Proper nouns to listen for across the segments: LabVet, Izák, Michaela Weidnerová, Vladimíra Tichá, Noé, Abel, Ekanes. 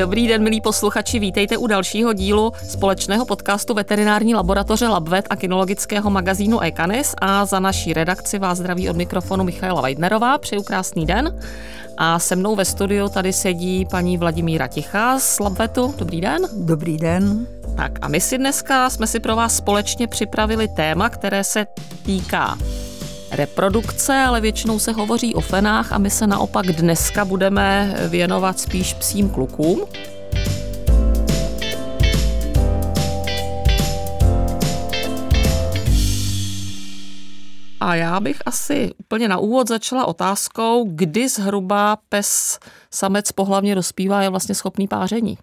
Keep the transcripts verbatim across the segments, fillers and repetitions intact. Dobrý den, milí posluchači, vítejte u dalšího dílu společného podcastu veterinární laboratoře LabVet a kynologického magazínu Ekanes a za naší redakci vás zdraví od mikrofonu Michaela Weidnerová. Přeju krásný den a se mnou ve studiu tady sedí paní Vladimíra Tichá z LabVetu. Dobrý den. Dobrý den. Tak a my si dneska jsme si pro vás společně připravili téma, které se týká reprodukce, ale většinou se hovoří o fenách a my se naopak dneska budeme věnovat spíš psím klukům. A já bych asi úplně na úvod začala otázkou, kdy zhruba pes samec pohlavně dospívá a je vlastně schopný páření.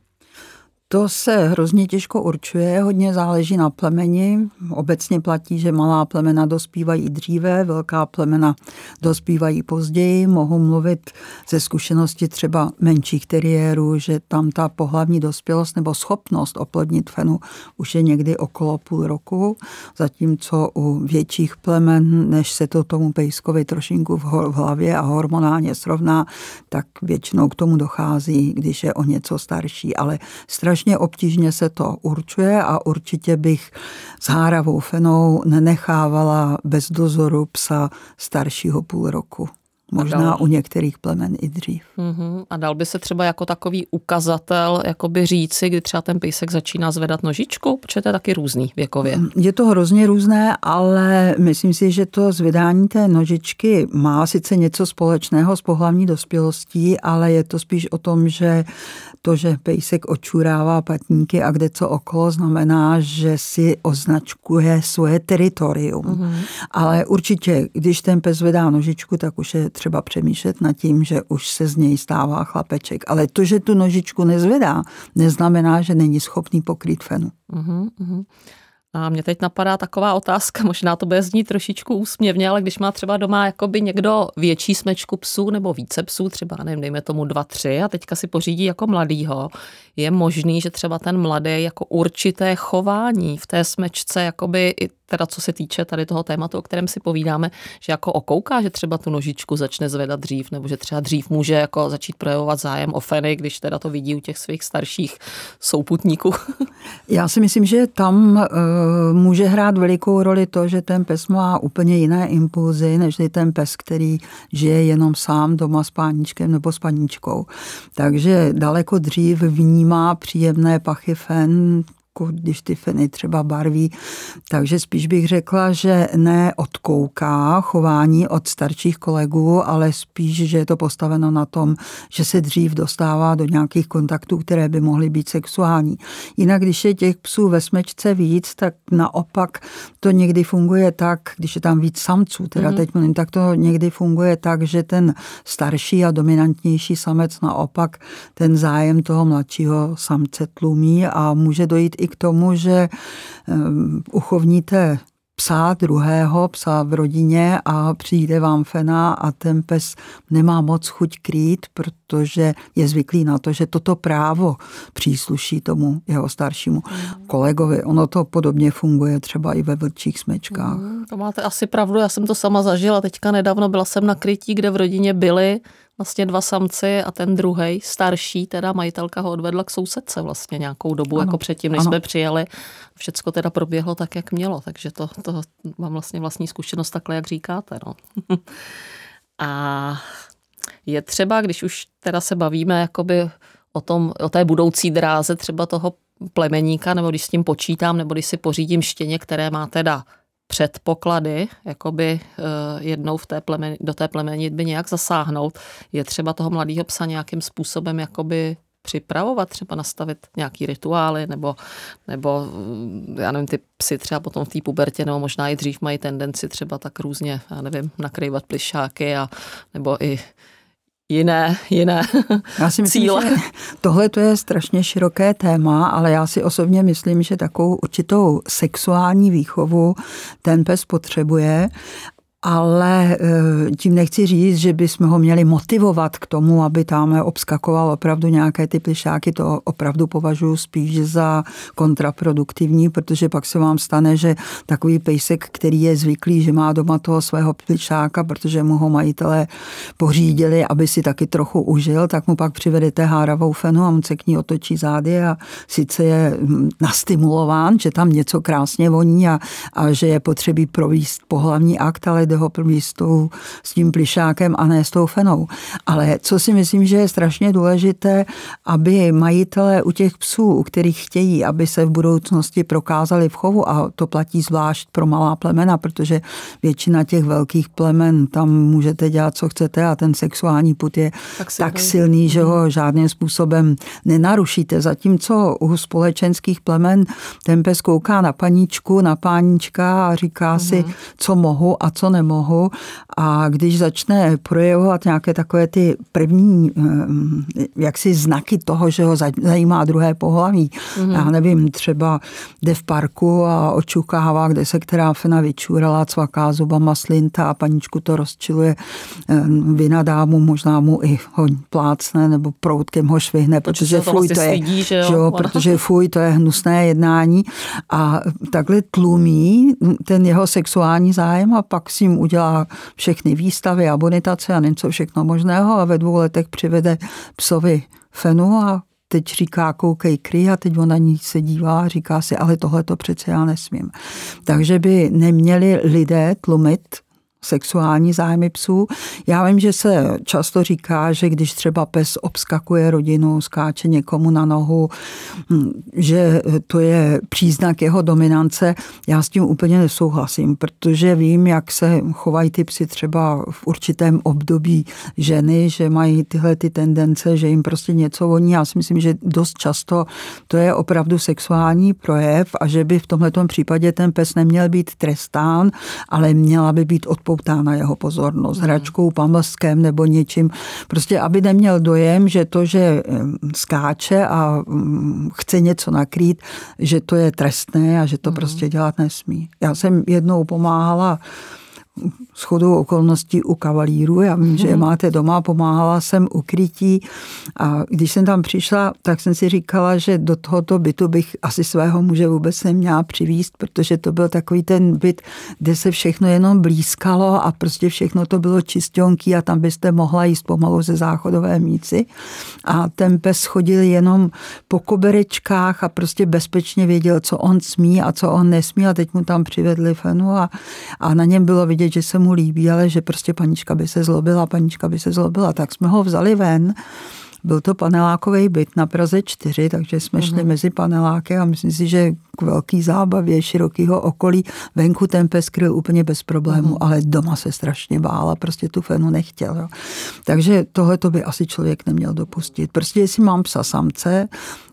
To se hrozně těžko určuje, hodně záleží na plemeni. Obecně platí, že malá plemena dospívají dříve, velká plemena dospívají později. Mohu mluvit ze zkušenosti třeba menších teriérů, že tam ta pohlavní dospělost nebo schopnost oplodnit fenu už je někdy okolo půl roku, zatímco u větších plemen, než se to tomu pejskovi trošinku v hlavě a hormonálně srovná, tak většinou k tomu dochází, když je o něco starší, ale strašně obtížně se to určuje a určitě bych s háravou fenou nenechávala bez dozoru psa staršího půl roku. Možná u některých plemen i dřív. Uh-huh. A dal by se třeba jako takový ukazatel jakoby říci, kdy třeba ten pejsek začíná zvedat nožičku, protože to je taky různý věkově. Je to hrozně různé, ale myslím si, že to zvedání té nožičky má sice něco společného s pohlavní dospělostí, ale je to spíš o tom, že to, že pejsek očurává patníky a kde co okolo, znamená, že si označkuje svoje teritorium. Uh-huh. Ale určitě, když ten pes zvedá nožičku, tak už je třeba přemýšlet nad tím, že už se z něj stává chlapeček. Ale to, že tu nožičku nezvedá, neznamená, že není schopný pokrýt fenu. Uhum, uhum. A mě teď napadá taková otázka, možná to bude znít trošičku úsměvně, ale když má třeba doma jakoby někdo větší smečku psů nebo více psů, třeba nevím, dejme tomu dva, tři a teďka si pořídí jako mladýho, je možný, že třeba ten mladý jako určité chování v té smečce, jakoby i teda co se týče tady toho tématu, o kterém si povídáme, že jako okouká, že třeba tu nožičku začne zvedat dřív, nebo že třeba dřív může jako začít projevovat zájem o feny, když teda to vidí u těch svých starších souputníků. Já si myslím, že tam uh, může hrát velikou roli to, že ten pes má úplně jiné impulzy, než ten pes, který žije jenom sám doma s páníčkem nebo s paníčkou. Takže daleko dřív vnímá příjemné pachy fen, když ty feny třeba barví. Takže spíš bych řekla, že ne odkouká chování od starších kolegů, ale spíš, že je to postaveno na tom, že se dřív dostává do nějakých kontaktů, které by mohly být sexuální. Jinak, když je těch psů ve smečce víc, tak naopak to někdy funguje tak, když je tam víc samců, teda mm-hmm. teď mluvím, tak to někdy funguje tak, že ten starší a dominantnější samec naopak ten zájem toho mladšího samce tlumí a může dojít i k tomu, že um, uchovníte psa druhého, psa v rodině a přijde vám fena a ten pes nemá moc chuť krýt, protože je zvyklý na to, že toto právo přísluší tomu jeho staršímu mm. kolegovi. Ono to podobně funguje třeba i ve vlčích smečkách. Mm, to máte asi pravdu, já jsem to sama zažila. Teďka nedávno byla jsem na krytí, kde v rodině byly vlastně dva samci a ten druhej, starší, teda majitelka ho odvedla k sousedce vlastně nějakou dobu, ano, jako předtím, než ano. jsme přijeli. Všecko teda proběhlo tak, jak mělo, takže to, to mám vlastně vlastní zkušenost takhle, jak říkáte. No. A je třeba, když už teda se bavíme jakoby o tom, o té budoucí dráze třeba toho plemeníka, nebo když s tím počítám, nebo když si pořídím štěně, které má teda předpoklady, jakoby jednou v té plemeni, do té plemenitby nějak zasáhnout, je třeba toho mladého psa nějakým způsobem jakoby připravovat, třeba nastavit nějaký rituály, nebo, nebo já nevím, ty psy třeba potom v té pubertě, nebo možná i dřív mají tendenci třeba tak různě, já nevím, nakrývat plyšáky a nebo i jiné, jiné já si myslím, cíle. Tohle to je strašně široké téma, ale já si osobně myslím, že takovou určitou sexuální výchovu ten pes potřebuje. ale tím nechci říct, že bychom ho měli motivovat k tomu, aby tam obskakoval opravdu nějaké ty plyšáky. To opravdu považuji spíš za kontraproduktivní, protože pak se vám stane, že takový pejsek, který je zvyklý, že má doma toho svého plyšáka, protože mu ho majitelé pořídili, aby si taky trochu užil, tak mu pak přivedete háravou fenu a on se k ní otočí zády a sice je nastimulován, že tam něco krásně voní a, a že je potřebí províst pohlavní akt, ale jde ho províst s tím plyšákem a ne s tou fenou. Ale co si myslím, že je strašně důležité, aby majitelé u těch psů, u kterých chtějí, aby se v budoucnosti prokázali v chovu, a to platí zvlášť pro malá plemena, protože většina těch velkých plemen, tam můžete dělat, co chcete a ten sexuální pud je tak, si tak silný, že ho žádným způsobem nenarušíte. Zatímco u společenských plemen ten pes kouká na paníčku, na páníčka a říká mm. si, co mohu a co nemohu, a když začne projevovat nějaké takové ty první jaksi znaky toho, že ho zajímá druhé pohlaví, mm. já nevím, třeba jde v parku a očukává, kde se která fena vyčůrala, cvaká zubama slinta a paníčku to rozčiluje, vynadá mu, možná mu i ho plácne nebo proutkem ho švihne, protože, protože fuj, to je, slidí, že jo? Jo, protože fuj, to je hnusné jednání, a takhle tlumí ten jeho sexuální zájem a pak s ním udělá všechny výstavy a bonitace a něco všechno možného a ve dvou letech přivede psovi fenu a teď říká, koukej, kry, a teď on na ní se dívá a říká si, ale tohle to přece já nesmím. Takže by neměli lidé tlumit sexuální zájmy psů. Já vím, že se často říká, že když třeba pes obskakuje rodinu, skáče někomu na nohu, že to je příznak jeho dominance. Já s tím úplně nesouhlasím, protože vím, jak se chovají ty psi třeba v určitém období ženy, že mají tyhle ty tendence, že jim prostě něco voní. Já si myslím, že dost často to je opravdu sexuální projev a že by v tomhletom případě ten pes neměl být trestán, ale měla by být odpovědná na jeho pozornost, hračkou, pamlskem nebo něčím. Prostě, aby neměl dojem, že to, že skáče a chce něco nakrýt, že to je trestné a že to prostě dělat nesmí. Já jsem jednou pomáhala shodou okolností u kavalíru, já vím, že je máte doma, pomáhala jsem u krytí a když jsem tam přišla, tak jsem si říkala, že do tohoto bytu bych asi svého muže vůbec neměla přivízt, protože to byl takový ten byt, kde se všechno jenom blízkalo a prostě všechno to bylo čistionký a tam byste mohla jíst pomalu ze záchodové míci a ten pes chodil jenom po koberečkách a prostě bezpečně věděl, co on smí a co on nesmí, a teď mu tam přivedli fenu a, a na něm bylo vidět, že se mu líbí, ale že prostě panička by se zlobila, panička by se zlobila. Tak jsme ho vzali ven. Byl to panelákový byt na Praze čtyři, takže jsme šli mm. mezi paneláky a myslím si, že k velký zábavě širokého okolí venku ten pes kryl úplně bez problému, mm. ale doma se strašně bála, prostě tu fenu nechtěl. Jo. Takže tohle to by asi člověk neměl dopustit. Prostě jestli mám psa samce,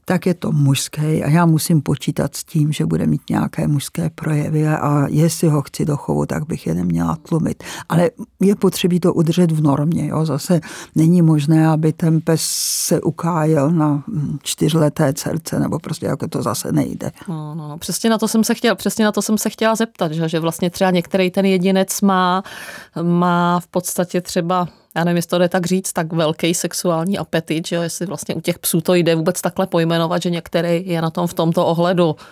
tak je to mužský a já musím počítat s tím, že bude mít nějaké mužské projevy a jestli ho chci do chovu, tak bych je neměla tlumit. Ale je potřebí to udržet v normě. Jo? Zase není možné, aby ten pes se ukájel na čtyřleté dcerce, nebo prostě jako to zase nejde. No, no, no. Přesně na to jsem se chtěla, přesně na to jsem se chtěla zeptat, že, že vlastně třeba některý ten jedinec má, má v podstatě třeba, já nevím, jestli to jde tak říct, tak velký sexuální apetit, že jo, jestli vlastně u těch psů to jde vůbec takhle pojmenovat, že některý je na tom v tomto ohledu uh,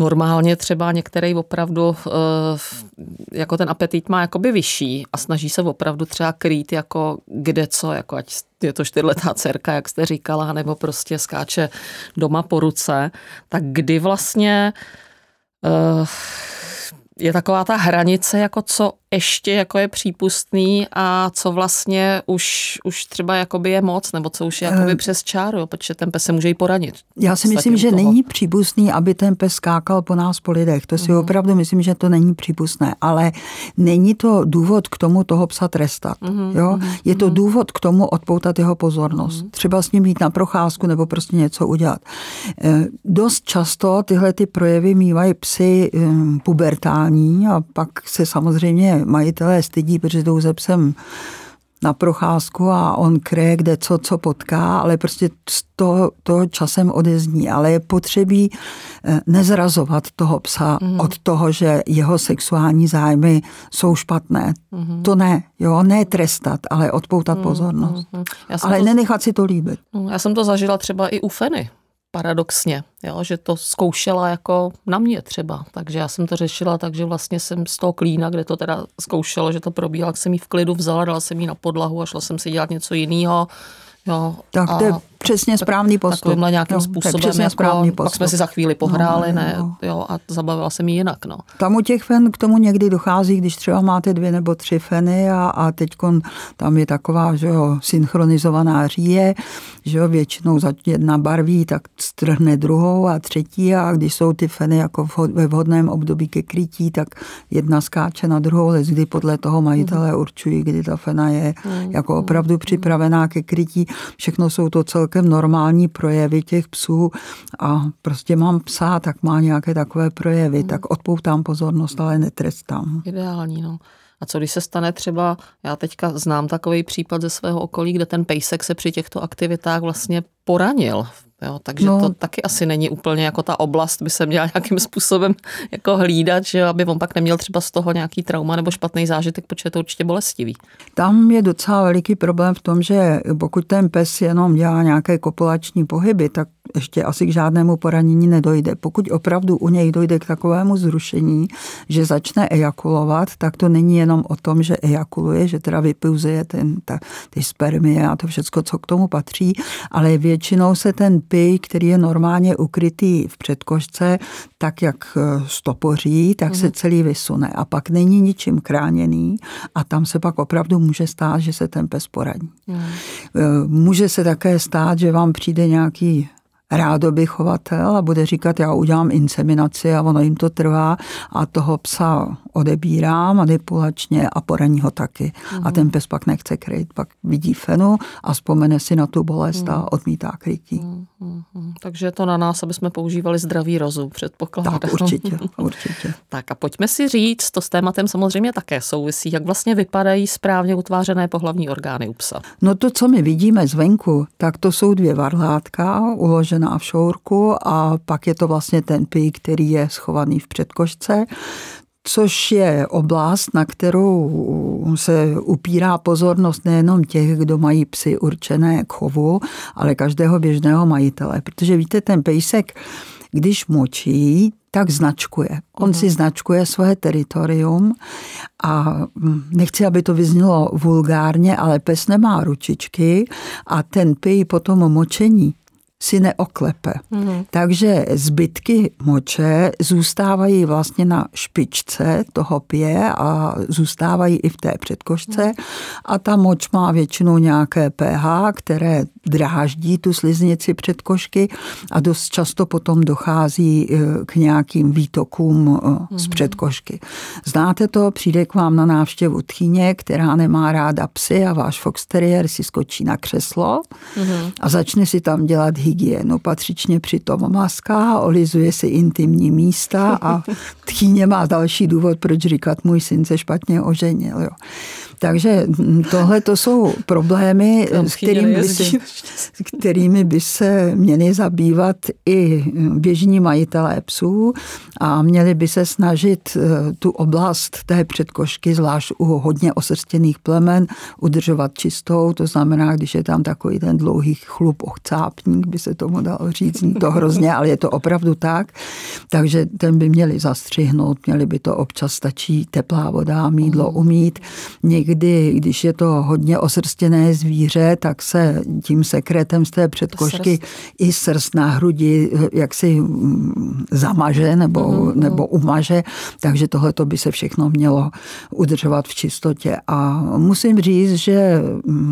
normálně, třeba některý opravdu uh, jako ten apetit má jakoby vyšší a snaží se opravdu třeba krýt jako kde co, jako ať je to čtyřletá dcerka, jak jste říkala, nebo prostě skáče doma po ruce, tak kdy vlastně uh, je taková ta hranice, jako co ještě jako je přípustný a co vlastně už, už třeba jakoby je moc, nebo co už je jakoby přes čáru, protože ten pes se může i poranit. Já si myslím, že není přípustný, aby ten pes skákal po nás po lidech. To si mm. opravdu myslím, že to není přípustné, ale není to důvod k tomu toho psa trestat. Mm. Jo? Je to důvod k tomu odpoutat jeho pozornost. Mm. Třeba s ním jít na procházku nebo prostě něco udělat. Dost často tyhle ty projevy mívají psy pubertální a pak se samozřejmě majitelé stydí, protože jdou ze psem na procházku a on kryje kde co, co potká, ale prostě to, to časem odezdní. Ale je potřebí nezrazovat toho psa mm-hmm. od toho, že jeho sexuální zájmy jsou špatné. Mm-hmm. To ne, jo, ne trestat, ale odpoutat mm-hmm. pozornost. Mm-hmm. Ale to, nenechat si to líbit. Já jsem to zažila třeba i u Feny. Paradoxně, jo, že to zkoušela jako na mě třeba, takže já jsem to řešila, takže vlastně jsem z toho klína, kde to teda zkoušelo, že to probíhalo, jsem jí v klidu vzala, dala jsem jí na podlahu a šla jsem si dělat něco jiného. Jo, tak to je přesně správný postup. Takovýmhle nějakým jo, způsobem, jako, pak jsme si za chvíli pohráli, no, ne, jo. Jo, a zabavila se mi jinak. No. Tam u těch fen k tomu někdy dochází, když třeba máte dvě nebo tři feny a, a teď tam je taková, že jo, synchronizovaná říje, že jo, většinou za jedna barví, tak strhne druhou a třetí a když jsou ty feny jako ve vhodném období ke krytí, tak jedna skáče na druhou, kdy podle toho majitelé určují, kdy ta fena je jako opravdu připravená ke krytí. Všechno jsou to celkem normální projevy těch psů a prostě mám psa, tak má nějaké takové projevy, tak odpoutám pozornost, ale netrestám. Ideální, no. A co když se stane třeba, já teďka znám takový případ ze svého okolí, kde ten pejsek se při těchto aktivitách vlastně poranil, jo, takže no, to taky asi není úplně jako ta oblast, by se měla nějakým způsobem jako hlídat, že aby on pak neměl třeba z toho nějaký trauma nebo špatný zážitek, protože je to určitě bolestivý. Tam je docela veliký problém v tom, že pokud ten pes jenom dělá nějaké kopulační pohyby, tak ještě asi k žádnému poranění nedojde. Pokud opravdu u něj dojde k takovému zrušení, že začne ejakulovat, tak to není jenom o tom, že ejakuluje, že teda vypuzuje ten, ta, ty spermie a to všecko, co k tomu patří, ale většinou se ten pij, který je normálně ukrytý v předkošce, tak jak stopoří, tak se celý vysune a pak není ničím chráněný a tam se pak opravdu může stát, že se ten pes poraní. Může se také stát, že vám přijde nějaký rádoby chovatel a bude říkat, já udělám inseminaci a ono jim to trvá a toho psa odebírá manipulačně a poraní ho taky. Mm. A ten pes pak nechce kryt, pak vidí fenu a vzpomene si na tu bolest mm. a odmítá krytí. Mm, mm, mm. Takže je to na nás, aby jsme používali zdravý rozum, předpokládám. Tak určitě, určitě. Tak a pojďme si říct, to s tématem samozřejmě také souvisí, jak vlastně vypadají správně utvářené pohlavní orgány u psa. No to, co my vidíme zvenku, tak to jsou dvě varlátka uložené na v šourku a pak je to vlastně ten pij, který je schovaný v předkošce, což je oblast, na kterou se upírá pozornost nejenom těch, kdo mají psy určené k chovu, ale každého běžného majitele. Protože víte, ten pejsek, když močí, tak značkuje. On si značkuje svoje teritorium a nechci, aby to vyznělo vulgárně, ale pes nemá ručičky a ten pij po tom močení si neoklepe. Mm. Takže zbytky moče zůstávají vlastně na špičce toho pije a zůstávají i v té předkošce mm. a ta moč má většinou nějaké pH, které dráždí tu sliznici předkošky a dost často potom dochází k nějakým výtokům mm. z předkošky. Znáte to, přijde k vám na návštěvu tchýně, která nemá ráda psy a váš foxteriér si skočí na křeslo mm. a začne si tam dělat hygienu, patřičně přitom maská, olizuje si intimní místa a tchýně má další důvod, proč říkat, můj syn se špatně oženil. Jo. Takže tohle to jsou problémy, s kterými by, se, kterými by se měli zabývat i běžní majitelé psů a měli by se snažit tu oblast té předkošky, zvlášť u hodně osrstěných plemen, udržovat čistou, to znamená, když je tam takový ten dlouhý chlup, ochcápník, by se tomu dalo říct, to hrozně, ale je to opravdu tak, takže ten by měli zastřihnout, měli by to občas stačí teplá voda, mýdlo umýt, kdy, když je to hodně osrstěné zvíře, tak se tím sekretem z té předkošky srst. i srst na hrudi jaksi zamaže nebo, mm-hmm. nebo umaže, takže tohleto by se všechno mělo udržovat v čistotě. A musím říct, že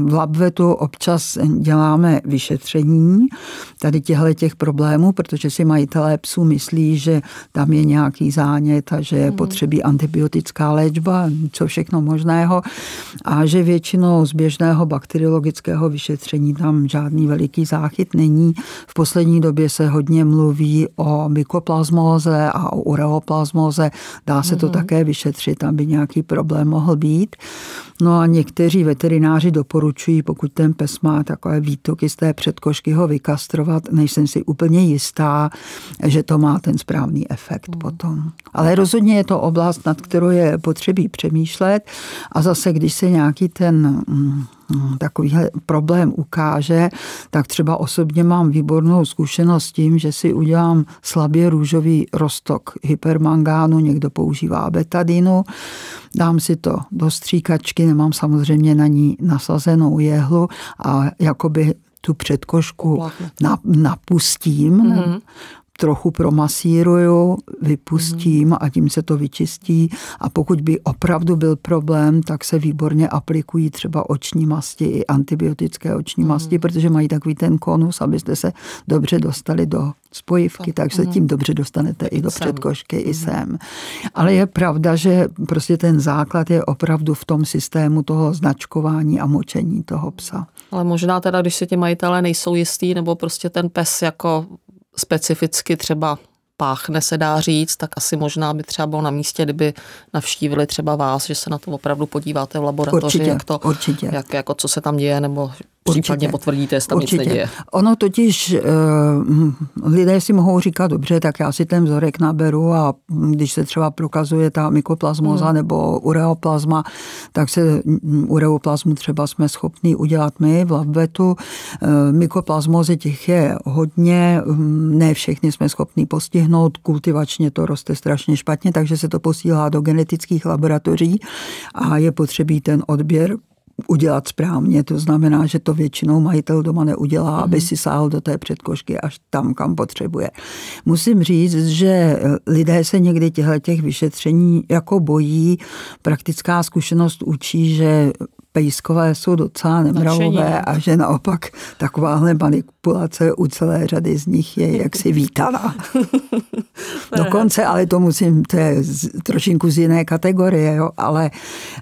v LabVetu občas děláme vyšetření tady těchto těch problémů, protože si majitelé psů myslí, že tam je nějaký zánět a že je potřebí antibiotická léčba, co všechno možného. a že většinou z běžného bakteriologického vyšetření tam žádný veliký záchyt není. V poslední době se hodně mluví o mykoplazmóze a o ureoplazmóze. Dá se to mm-hmm. také vyšetřit, aby nějaký problém mohl být. No a někteří veterináři doporučují, pokud ten pes má takové výtoky z té předkošky, ho vykastrovat, než jsem si úplně jistá, že to má ten správný efekt mm. potom. Ale rozhodně je to oblast, nad kterou je potřebí přemýšlet a zase, když se nějaký ten mm, takovýhle problém ukáže, tak třeba osobně mám výbornou zkušenost s tím, že si udělám slabě růžový roztok hypermangánu, někdo používá betadinu, dám si to do stříkačky, nemám samozřejmě na ní nasazenou jehlu a jakoby tu předkošku napustím, mm-hmm. trochu promasíruju, vypustím mm. a tím se to vyčistí. A pokud by opravdu byl problém, tak se výborně aplikují třeba oční masti i antibiotické oční mm. masti, protože mají takový ten konus, abyste se dobře dostali do spojivky, takže se tím dobře dostanete i do předkošky, i sem. Ale je pravda, že prostě ten základ je opravdu v tom systému toho značkování a močení toho psa. Ale možná teda, když si ti majitelé nejsou jistí, nebo prostě ten pes jako specificky třeba páchne, se dá říct, tak asi možná by třeba bylo na místě, kdyby navštívili třeba vás, že se na to opravdu podíváte v laboratoři, určitě, jak to, určitě. Jak, jako co se tam děje, nebo určitě. Případně potvrdíte, jestli tam určitě. Nic neděje. Ono totiž, uh, lidé si mohou říkat, dobře, tak já si ten vzorek naberu a když se třeba prokazuje ta mykoplazmoza hmm. nebo ureoplazma, tak se ureoplazmu třeba jsme schopni udělat my v LabVetu. Uh, mykoplazmozy těch je hodně, um, ne všechny jsme schopni postihnout, kultivačně to roste strašně špatně, takže se to posílá do genetických laboratoří a je potřebný ten odběr udělat správně, to znamená, že to většinou majitel doma neudělá, aby si sáhl do té předkošky až tam, kam potřebuje. Musím říct, že lidé se někdy těchto vyšetření jako bojí. Praktická zkušenost učí, že pejskové jsou docela nemravové a že naopak takováhle manipulace u celé řady z nich je jaksi vítaná. Dokonce, ale to musím, to je trošinku z jiné kategorie, jo, ale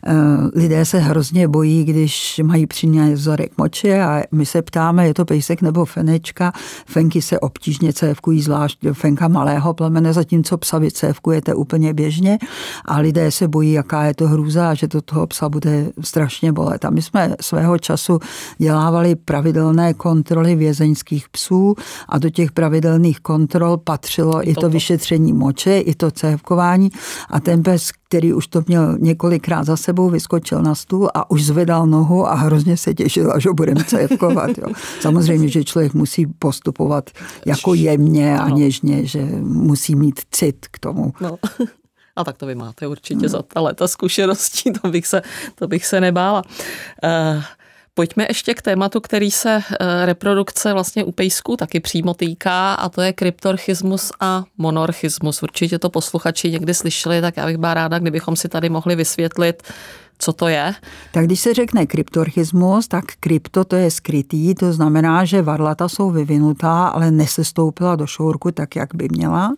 uh, lidé se hrozně bojí, když mají přinést vzorek moči a my se ptáme, je to pejsek nebo fenečka. Fenky se obtížně cévkují, zvlášť fenka malého plemene, zatímco psa vy cévkujete úplně běžně a lidé se bojí, jaká je to hrůza a že to toho psa bude strašně bolet. A my jsme svého času dělávali pravidelné kontroly vězeňských psů a do těch pravidelných kontrol patřilo i to vyšetření moče, i to cévkování a ten pes, který už to měl několikrát za sebou, vyskočil na stůl a už zvedal nohu a hrozně se těšil, až ho budeme cévkovat. Jo. Samozřejmě, že člověk musí postupovat jako jemně a něžně, že musí mít cit k tomu. No. A tak to vy máte určitě za ta léta zkušeností, to bych se, to bych se nebála. Uh, pojďme ještě k tématu, který se uh, reprodukce vlastně u pejsků taky přímo týká, a to je kryptorchismus a monorchismus. Určitě to posluchači někdy slyšeli, tak já bych byla ráda, kdybychom si tady mohli vysvětlit, co to je? Tak když se řekne kryptorchismus, tak krypto to je skrytý, to znamená, že varlata jsou vyvinutá, ale nesestoupila do šourku tak, jak by měla.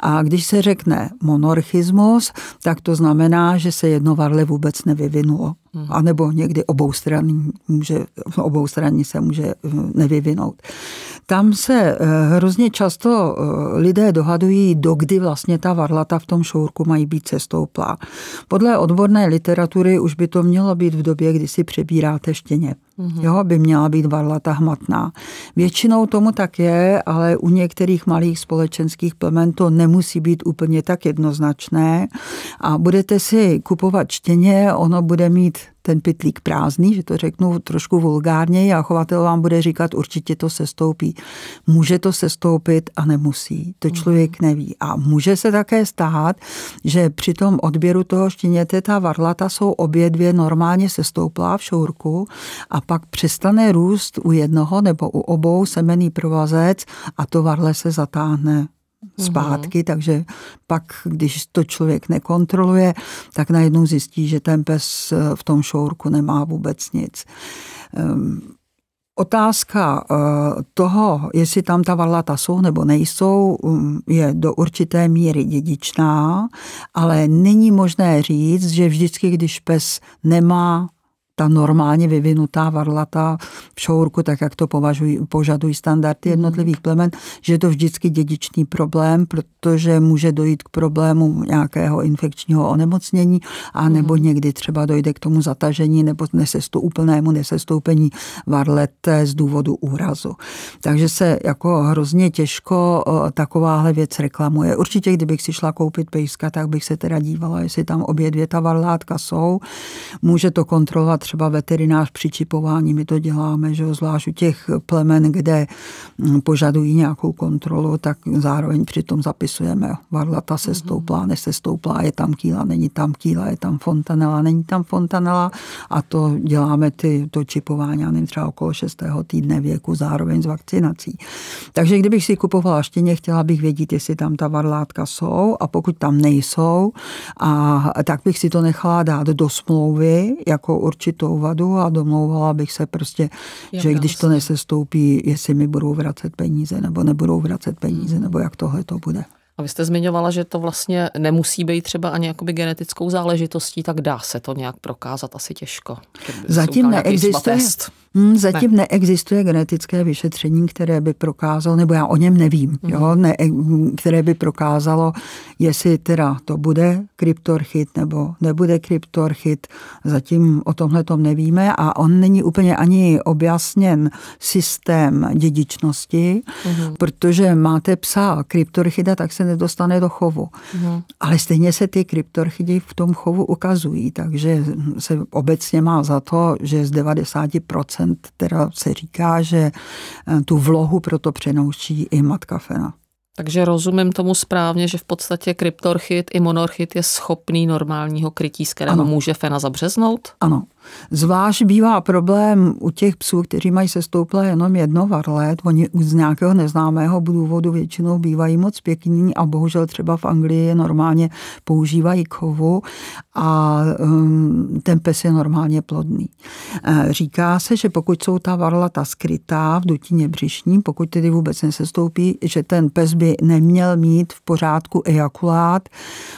A když se řekne monorchismus, tak to znamená, že se jedno varle vůbec nevyvinulo. A nebo někdy oboustranný, může, oboustranný se může nevyvinout. Tam se hrozně často lidé dohadují, dokdy vlastně ta varlata v tom šourku mají být sestouplá. Podle odborné literatury už by to mělo být v době, kdy si přebíráte štěně. Jo, by měla být varlata hmatná. Většinou tomu tak je, ale u některých malých společenských plemen to nemusí být úplně tak jednoznačné. A budete si kupovat štěně, ono bude mít ten pytlík prázdný, že to řeknu trošku vulgárněji a chovatel vám bude říkat, určitě to sestoupí. Může to sestoupit a nemusí. To člověk neví. A může se také stát, že při tom odběru toho štěněte ta varlata jsou obě dvě normálně sestouplá v šourku a pak přestane růst u jednoho nebo u obou semenný provazec a to varle se zatáhne zpátky, uhum. Takže pak, když to člověk nekontroluje, tak najednou zjistí, že ten pes v tom šourku nemá vůbec nic. Um, Otázka toho, jestli tam ta varlata jsou nebo nejsou, je do určité míry dědičná, ale není možné říct, že vždycky, když pes nemá ta normálně vyvinutá varlata v šourku, tak jak to považují, požadují standardy jednotlivých plemen, že je to vždycky dědičný problém, protože může dojít k problému nějakého infekčního onemocnění a nebo někdy třeba dojde k tomu zatažení nebo nesestu, úplnému nesestoupení varlet z důvodu úrazu. Takže se jako hrozně těžko takováhle věc reklamuje. Určitě, kdybych si šla koupit pejska, tak bych se teda dívala, jestli tam obě dvě ta varlátka jsou. Může to kontrolovat třeba veterinář při čipování, my to děláme, že zvlášť u těch plemen, kde požadují nějakou kontrolu, tak zároveň přitom zapisujeme, varlata se stouplá, nesestouplá, je tam kýla, není tam kýla, je tam fontanela, není tam fontanela a to děláme ty, to čipování, já nevím, třeba okolo šestého týdne věku, zároveň s vakcinací. Takže kdybych si kupovala štěně, chtěla bych vědět, jestli tam ta varlátka jsou a pokud tam nejsou, a tak bych si to nechala dát do smlouvy, jako určitě tou vadu a domlouvala bych se prostě, já že vrát. Když to nesestoupí, jestli mi budou vracet peníze nebo nebudou vracet peníze, nebo jak tohle to bude. A vy jste zmiňovala, že to vlastně nemusí být třeba ani jakoby genetickou záležitostí, tak dá se to nějak prokázat asi těžko. Zatím neexistuje, hm, zatím ne. neexistuje genetické vyšetření, které by prokázalo, nebo já o něm nevím, mm. jo, ne, které by prokázalo, jestli teda to bude kryptorchit nebo nebude kryptorchit. Zatím o tomhletom nevíme a on není úplně ani objasněn systém dědičnosti, mm. protože máte psa kryptorchita, tak se nedostane do chovu. Uhum. Ale stejně se ty kryptorchydi v tom chovu ukazují, takže se obecně má za to, že z devadesát procent teda se říká, že tu vlohu proto přenáší i matka fena. Takže rozumím tomu správně, že v podstatě kryptorchit i monorchit je schopný normálního krytí, z kterého ano. může fena zabřeznout? Ano. Zvlášť bývá problém u těch psů, kteří mají sestouplé jenom jedno varlet. Oni z nějakého neznámého důvodu většinou bývají moc pěkní a bohužel třeba v Anglii normálně používají kovu a ten pes je normálně plodný. Říká se, že pokud jsou ta varlata skrytá v dutině břišní, pokud tedy vůbec nesestoupí, že ten pes by neměl mít v pořádku ejakulát,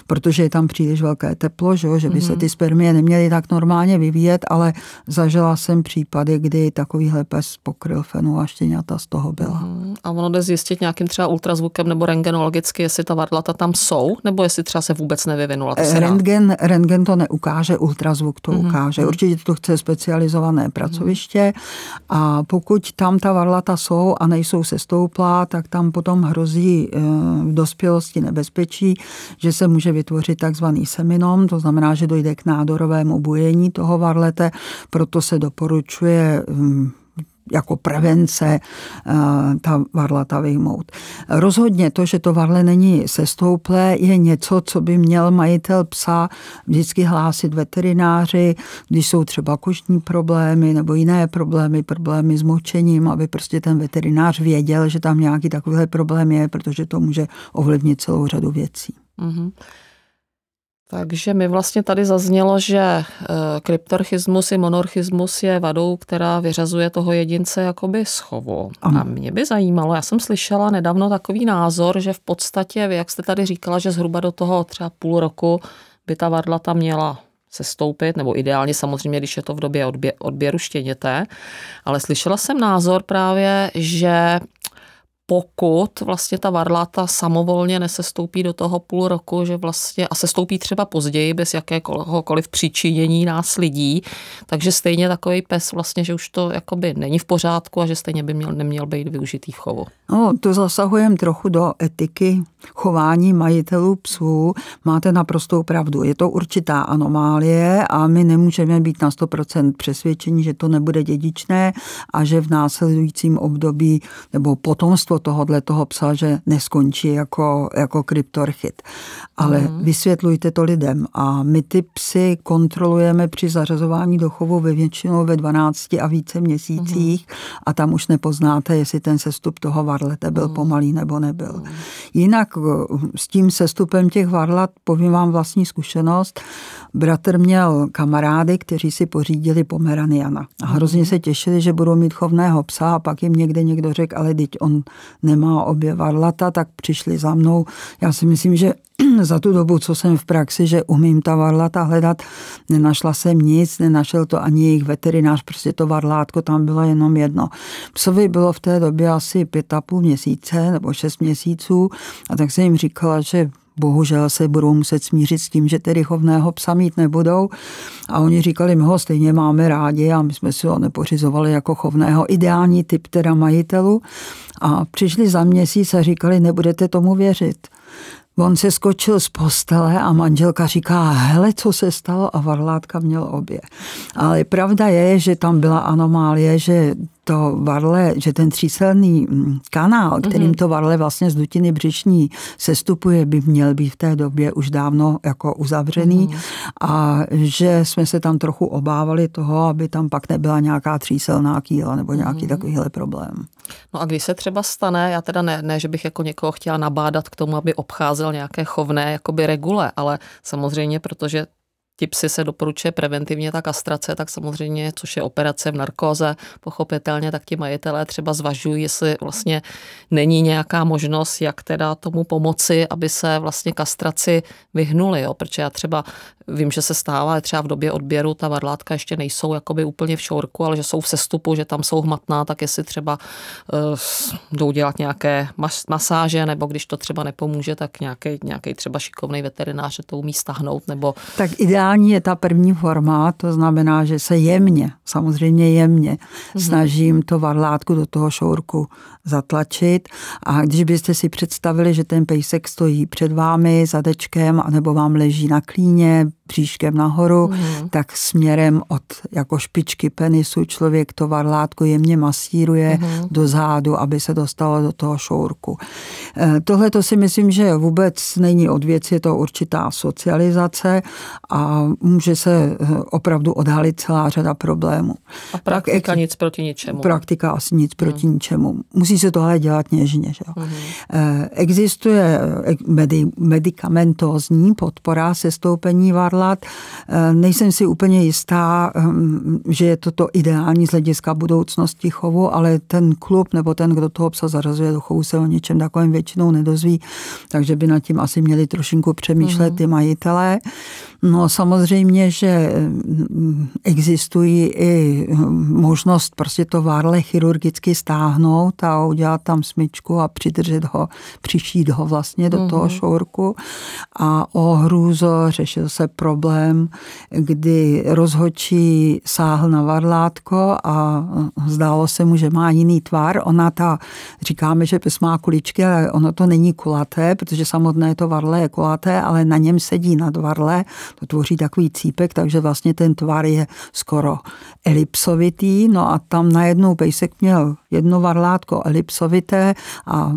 protože je tam příliš velké teplo, že by se ty spermie neměly tak normálně vyvíjet, ale zažila jsem případy, kdy takovýhle pes pokryl fenu a štěňata z toho byla. Hmm, a ono jde zjistit nějakým třeba ultrazvukem nebo rentgenologicky, jestli ta varlata tam jsou, nebo jestli třeba se vůbec nevyvinula. To se Rentgen, Rentgen to neukáže, ultrazvuk to hmm. ukáže. Určitě to chce specializované pracoviště a pokud tam ta varlata jsou a nejsou sestouplá, tak tam potom hrozí v dospělosti nebezpečí, že se může vytvořit takzvaný seminom, to znamená, že dojde k nádorovému bujení toho varlata. Lete, proto se doporučuje jako prevence ta varlata vyjmout. Rozhodně to, že to varle není sestouplé, je něco, co by měl majitel psa vždycky hlásit veterináři, když jsou třeba kožní problémy nebo jiné problémy, problémy s močením, aby prostě ten veterinář věděl, že tam nějaký takovýhle problém je, protože to může ovlivnit celou řadu věcí. Mm-hmm. Takže mi vlastně tady zaznělo, že kryptorchismus i monorchismus je vadou, která vyřazuje toho jedince jakoby z chovu. Aha. A mě by zajímalo, já jsem slyšela nedávno takový názor, že v podstatě, jak jste tady říkala, že zhruba do toho třeba půl roku by ta varlata měla sestoupit, nebo ideálně samozřejmě, když je to v době odbě- odběru štěněte. Ale slyšela jsem názor právě, že pokud vlastně ta varlata samovolně nesestoupí do toho půl roku, že vlastně a sestoupí třeba později bez jakéhokoliv přičinění nás lidí, takže stejně takový pes vlastně, že už to jakoby není v pořádku a že stejně by měl, neměl být využitý v chovu. No, to zasahujeme trochu do etiky chování majitelů psů. Máte naprostou pravdu. Je to určitá anomálie a my nemůžeme být na sto procent přesvědčení, že to nebude dědičné a že v následujícím období nebo potomstvo smyslu tohohle toho psa, že neskončí jako, jako kryptorchid. Ale mm. vysvětlujte to lidem. A my ty psy kontrolujeme při zařazování do chovu ve většinou ve dvanácti a více měsících mm. a tam už nepoznáte, jestli ten sestup toho varlete byl mm. pomalý nebo nebyl. Mm. Jinak s tím sestupem těch varlat povím vám vlastní zkušenost. Bratr měl kamarády, kteří si pořídili pomeraniana. A hrozně se těšili, že budou mít chovného psa a pak jim někde někdo řekl, ale teď on nemá obě varlata, tak přišli za mnou. Já si myslím, že za tu dobu, co jsem v praxi, že umím ta varlata hledat, nenašla jsem nic, nenašel to ani jejich veterinář, prostě to varlátko tam bylo jenom jedno. Psovi bylo v té době asi pět a půl měsíce nebo šest měsíců a tak jsem jim říkala, že bohužel se budou muset smířit s tím, že tedy chovného psa mít nebudou. A oni říkali, my ho stejně máme rádi a my jsme si ho nepořizovali jako chovného. Ideální typ teda majitelů. A přišli za měsíc a říkali, nebudete tomu věřit. On se skočil z postele a manželka říká, hele, co se stalo? A varlátka měl obě. Ale pravda je, že tam byla anomálie, že to varle, že ten tříselný kanál, kterým to varle vlastně z dutiny břišní sestupuje, by měl být v té době už dávno jako uzavřený mm. a že jsme se tam trochu obávali toho, aby tam pak nebyla nějaká tříselná kýla nebo nějaký mm. takovýhle problém. No a když se třeba stane, já teda ne, ne, že bych jako někoho chtěla nabádat k tomu, aby obcházel nějaké chovné jakoby regule, ale samozřejmě, protože ti psi se doporučuje preventivně ta kastrace, tak samozřejmě, což je operace v narkóze, pochopitelně, tak ti majitelé třeba zvažují, jestli vlastně není nějaká možnost, jak teda tomu pomoci, aby se vlastně kastraci vyhnuli, jo? Protože já třeba vím, že se stává, třeba v době odběru ta varlátka ještě nejsou jakoby úplně v šourku, ale že jsou v sestupu, že tam jsou hmatná, tak jestli třeba uh, jdou dělat nějaké mas- masáže, nebo když to třeba nepomůže, tak nějaký, nějaký třeba šikovnej veterinář to umí stáhnout, nebo tak ideálně je ta první forma, to znamená, že se jemně, samozřejmě jemně, snažím to varlátku do toho šourku zatlačit a když byste si představili, že ten pejsek stojí před vámi zadečkem anebo vám leží na klíně, příškem nahoru, mm. tak směrem od jako špičky penisu člověk to varlátko jemně masíruje mm. do zádu, aby se dostalo do toho šourku. Tohle to si myslím, že vůbec není od věci, je to určitá socializace a může se opravdu odhalit celá řada problémů. A praktika tak, nic proti ničemu. Praktika asi nic proti mm. ničemu. Musí se tohle dělat něžně. Že jo? Mm. Existuje medi- medicamentózní podpora sestoupení varlátku. Nejsem si úplně jistá, že je toto ideální z hlediska budoucnosti chovu, ale ten klub nebo ten, kdo toho psa zařazuje do chovu, se o něčem takovém většinou nedozví, takže by nad tím asi měli trošinku přemýšlet mm-hmm. ty majitelé. No samozřejmě, že existují i možnost prostě to varle chirurgicky stáhnout a udělat tam smyčku a přidržet ho, přišít ho vlastně do mm-hmm. toho šourku. A o hrůzo řešil se problém, kdy rozhodčí sáhl na varlátko a zdálo se mu, že má jiný tvar. Ona ta, říkáme, že pes má kuličky, ale ono to není kulaté, protože samotné to varle je kulaté, ale na něm sedí nad varle, to tvoří takový cípek, takže vlastně ten tvar je skoro elipsovitý, no a tam najednou pejsek měl jedno varlátko elipsovité a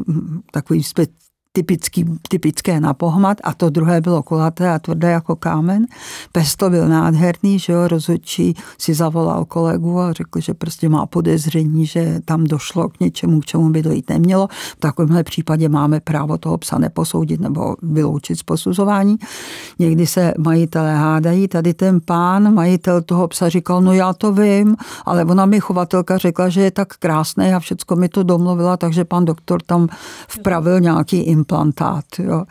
takový spět Typický, typické na pohmat a to druhé bylo kulaté a tvrdé jako kámen. Pes to byl nádherný, že jo, rozhodčí si zavolal kolegu a řekl, že prostě má podezření, že tam došlo k něčemu, k čemu by dojít nemělo. V takovémhle případě máme právo toho psa neposoudit nebo vyloučit z posuzování. Někdy se majitelé hádají, tady ten pán, majitel toho psa říkal, no já to vím, ale ona mi chovatelka řekla, že je tak krásné a všecko mi to domluvila, takže pan doktor tam vpravil nějaký imp- plantát. Jo.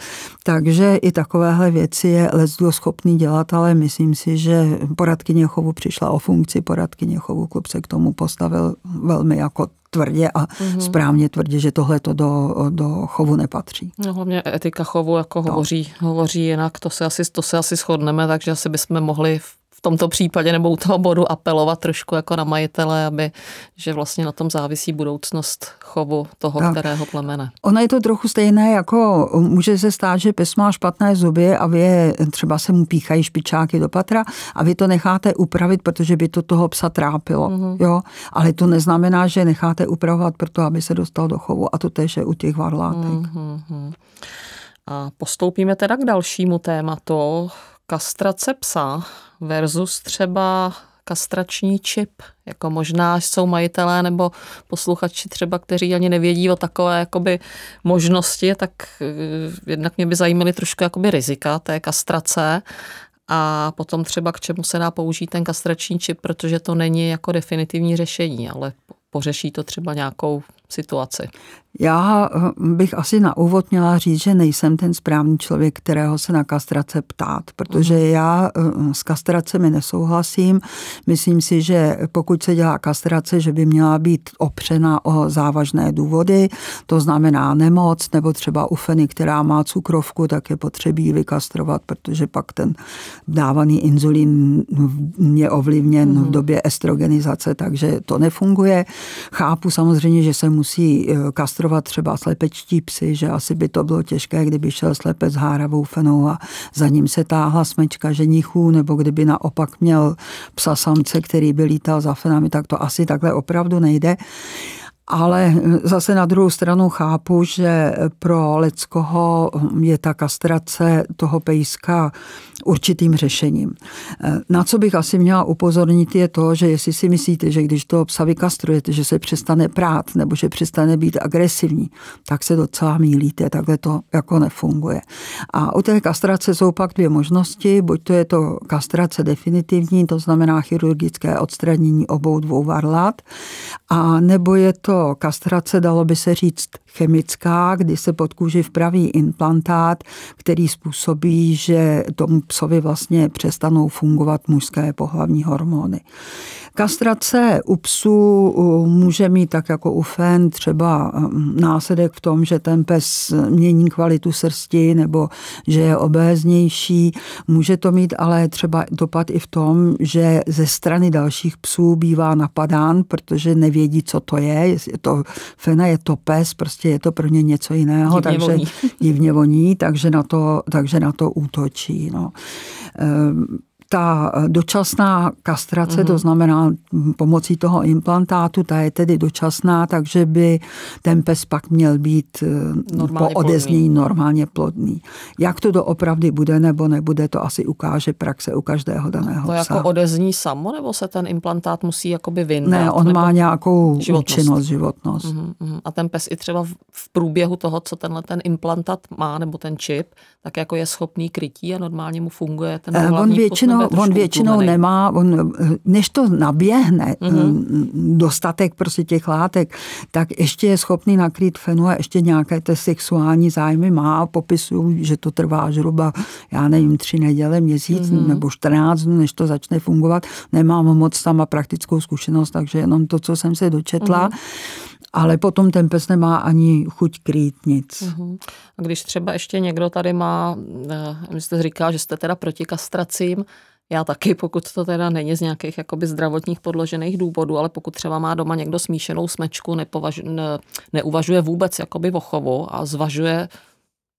Takže i takovéhle věci je leckdo schopný dělat, ale myslím si, že poradkyně chovu přišla o funkci, poradkyně chovu, klub se k tomu postavil velmi jako tvrdě a mm-hmm. správně tvrdě, že tohle to do, do chovu nepatří. No hlavně etika chovu jako no. hovoří, hovoří jinak, to se asi, to se asi shodneme, takže asi bychom mohli v v tomto případě nebo u toho bodu apelovat trošku jako na majitele, aby, že vlastně na tom závisí budoucnost chovu toho, tak. kterého plemene. Ona je to trochu stejné, jako může se stát, že pes má špatné zuby a vy třeba se mu píchají špičáky do patra a vy to necháte upravit, protože by to toho psa trápilo. Mm-hmm. Jo? Ale to neznamená, že necháte upravovat proto, aby se dostal do chovu, a to též je u těch varlátek. Mm-hmm. A postoupíme teda k dalšímu tématu. Kastrace psa versus třeba kastrační čip. Jako možná jsou majitelé nebo posluchači třeba, kteří ani nevědí o takové jakoby možnosti, tak jednak mě by zajímaly trošku jakoby rizika té kastrace a potom třeba k čemu se dá použít ten kastrační čip, protože to není jako definitivní řešení, ale pořeší to třeba nějakou situaci. Já bych asi na úvod měla říct, že nejsem ten správný člověk, kterého se na kastrace ptát, protože já s kastracemi nesouhlasím. Myslím si, že pokud se dělá kastrace, že by měla být opřena o závažné důvody, to znamená nemoc, nebo třeba u feny, která má cukrovku, tak je potřebí vykastrovat, protože pak ten dávaný inzulín je ovlivněn v době estrogenizace, takže to nefunguje. Chápu samozřejmě, že se musí kastrovat třeba slepečtí psy, že asi by to bylo těžké, kdyby šel slepec s háravou fenou a za ním se táhla smečka ženichů, nebo kdyby naopak měl psa samce, který by lítal za fenami, tak to asi takhle opravdu nejde. Ale zase na druhou stranu chápu, že pro lidskoho je ta kastrace toho pejska určitým řešením. Na co bych asi měla upozornit je to, že jestli si myslíte, že když toho psa vykastrujete, že se přestane prát nebo že přestane být agresivní, tak se docela mýlíte, takhle to jako nefunguje. A u té kastrace jsou pak dvě možnosti, buď to je to kastrace definitivní, to znamená chirurgické odstranění obou dvou varlat, a nebo je to kastrace, dalo by se říct, chemická, kdy se pod kůži vpraví implantát, který způsobí, že tomu psovi vlastně přestanou fungovat mužské pohlavní hormony. Kastrace u psů může mít tak jako u fen třeba následek v tom, že ten pes mění kvalitu srsti nebo že je obéznější. Může to mít ale třeba dopad i v tom, že ze strany dalších psů bývá napadán, protože nevědí, co to je. Je to fena, je to pes, prostě je to pro ně něco jiného, divně takže voní. divně voní, takže na to, takže na to útočí. No. Um, Ta dočasná kastrace, mm-hmm. to znamená pomocí toho implantátu, ta je tedy dočasná, takže by ten pes pak měl být normálně po odezní plodný. normálně plodný. Jak to doopravdy bude nebo nebude, to asi ukáže praxe u každého daného psa. To jako odezní samo, nebo se ten implantát musí jakoby vyndat? Ne, on má nějakou životnost. účinnost, životnost. Mm-hmm. A ten pes i třeba v průběhu toho, co tenhle ten implantát má, nebo ten čip, tak jako je schopný krytí a normálně mu funguje ten hlavní eh, No, on většinou utlumený. nemá, on, než to naběhne mm-hmm. dostatek prostě těch látek, tak ještě je schopný nakrýt fenu a ještě nějaké ty sexuální zájmy má. Popisuju, že to trvá zhruba, já nevím, tři neděle, měsíc mm-hmm. nebo čtrnáct dnů, než to začne fungovat. Nemám moc tam a praktickou zkušenost, takže jenom to, co jsem se dočetla. Mm-hmm. Ale potom ten pes nemá ani chuť krýt nic. Uhum. A když třeba ještě někdo tady má, vy jste říkal, že jste teda proti kastracím, já taky, pokud to teda není z nějakých jakoby zdravotních podložených důvodů, ale pokud třeba má doma někdo smíšenou smečku, nepovaž, ne, neuvažuje vůbec jakoby o chovu a zvažuje,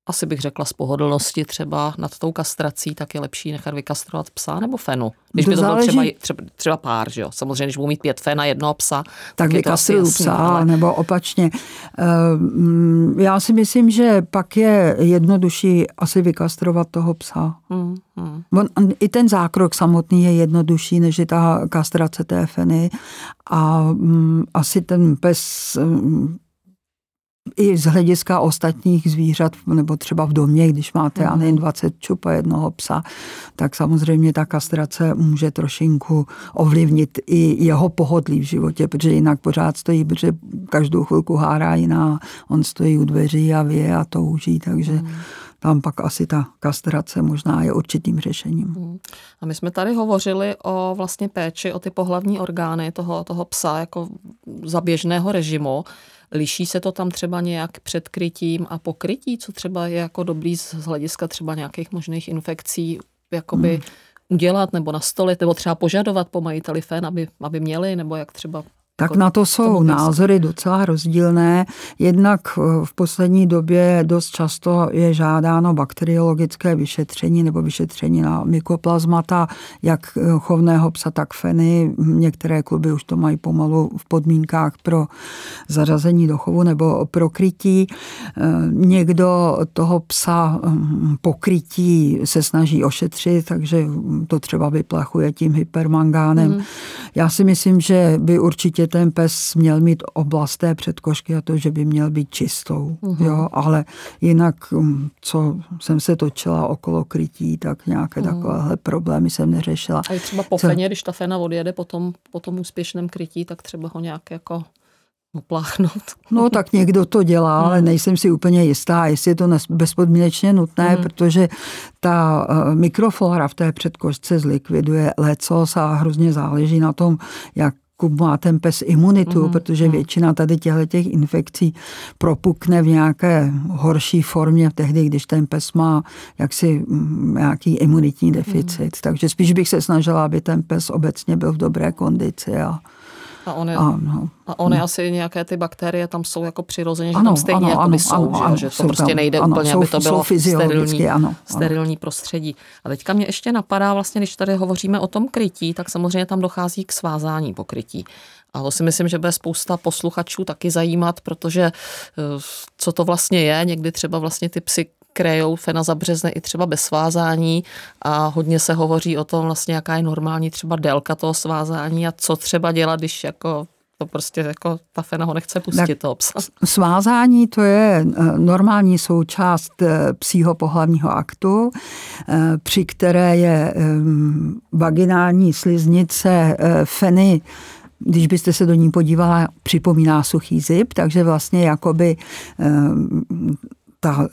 asi bych řekla z pohodlnosti třeba nad tou kastrací, tak je lepší nechat vykastrovat psa nebo fenu. Když to by to záleží... bylo třeba, třeba, třeba pár, že jo? Samozřejmě, když budu mít pět fen a jednoho psa, tak, tak vykastruju psa, ale... nebo opačně. Já si myslím, že pak je jednodušší asi vykastrovat toho psa. Hmm, hmm. On, i ten zákrok samotný je jednodušší, než je ta kastrace té feny. A um, asi ten pes... Um, i z hlediska ostatních zvířat, nebo třeba v domě, když máte mm. a nejen dvacet čup a jednoho psa, tak samozřejmě ta kastrace může trošinku ovlivnit i jeho pohodlí v životě, protože jinak pořád stojí, protože každou chvilku hárá jiná, on stojí u dveří a vije a touží, takže mm. tam pak asi ta kastrace možná je určitým řešením. Mm. A my jsme tady hovořili o vlastně péči, o ty pohlavní orgány toho, toho psa, jako za běžného režimu. Liší se to tam třeba nějak před krytím a pokrytí, co třeba je jako dobrý z hlediska třeba nějakých možných infekcí, jakoby... Hmm. udělat nebo nastolit, nebo třeba požadovat po majiteli fén, aby, aby měli, nebo jak třeba... Tak na to jsou názory docela rozdílné. Jednak v poslední době dost často je žádáno bakteriologické vyšetření nebo vyšetření na mykoplazmata, jak chovného psa, tak feny. Některé kluby už to mají pomalu v podmínkách pro zařazení do chovu nebo pro krytí. Někdo toho psa po krytí se snaží ošetřit, takže to třeba vyplachuje tím hypermangánem. Mm. Já si myslím, že by určitě ten pes měl mít oblasté předkošky a to, že by měl být čistou. Uhum. Jo, ale jinak, co jsem se točila okolo krytí, tak nějaké uhum. takovéhle problémy jsem neřešila. A i třeba po feně, co... když ta fena odjede po tom, po tom úspěšném krytí, tak třeba ho nějak jako... pláchnout. No tak někdo to dělá, ale nejsem si úplně jistá, jestli je to bezpodmínečně nutné, mm. protože ta mikroflora v té předkošce zlikviduje lecos a hrozně záleží na tom, jak má ten pes imunitu, mm. protože většina tady těchto infekcí propukne v nějaké horší formě tehdy, když ten pes má jaksi nějaký imunitní deficit. Mm. Takže spíš bych se snažila, aby ten pes obecně byl v dobré kondici a A ony, ano, a ony ano. asi nějaké ty bakterie tam jsou jako přirozeně, že ano, tam stejně ano, jako by jsou, ano, že, ano, že to prostě tam, nejde ano, úplně, jsou, aby to bylo sterilní, ano, sterilní ano. prostředí. A teďka mě ještě napadá vlastně, když tady hovoříme o tom krytí, tak samozřejmě tam dochází k svázání po krytí. A to si myslím, že bude spousta posluchačů taky zajímat, protože co to vlastně je, někdy třeba vlastně ty psy krejou fena za březne i třeba bez svázání a hodně se hovoří o tom vlastně, jaká je normální třeba délka toho svázání a co třeba dělat, když jako to prostě jako ta fena ho nechce pustit, tak toho psa. Svázání to je normální součást psího pohlavního aktu, při které je vaginální sliznice feny, když byste se do ní podívala, připomíná suchý zip, takže vlastně jakoby ta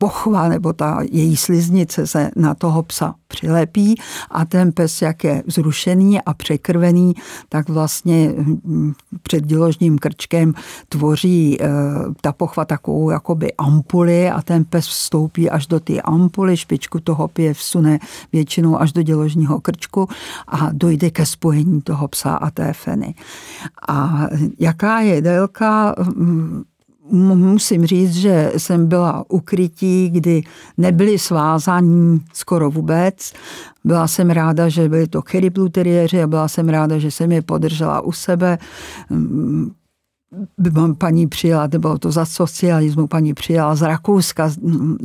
pochva nebo ta její sliznice se na toho psa přilepí a ten pes, jak je zrušený a překrvený, tak vlastně před děložním krčkem tvoří ta pochva takovou jakoby ampuli a ten pes vstoupí až do té ampuly, špičku toho pije vsune většinou až do děložního krčku a dojde ke spojení toho psa a té feny. A jaká je délka? Musím říct, že jsem byla u krytí, kdy nebyli svázaní skoro vůbec. Byla jsem ráda, že byli to Kerry Blue Terriéři a byla jsem ráda, že jsem je podržela u sebe. Paní přijela, to bylo to za socialismu, paní přijela z Rakouska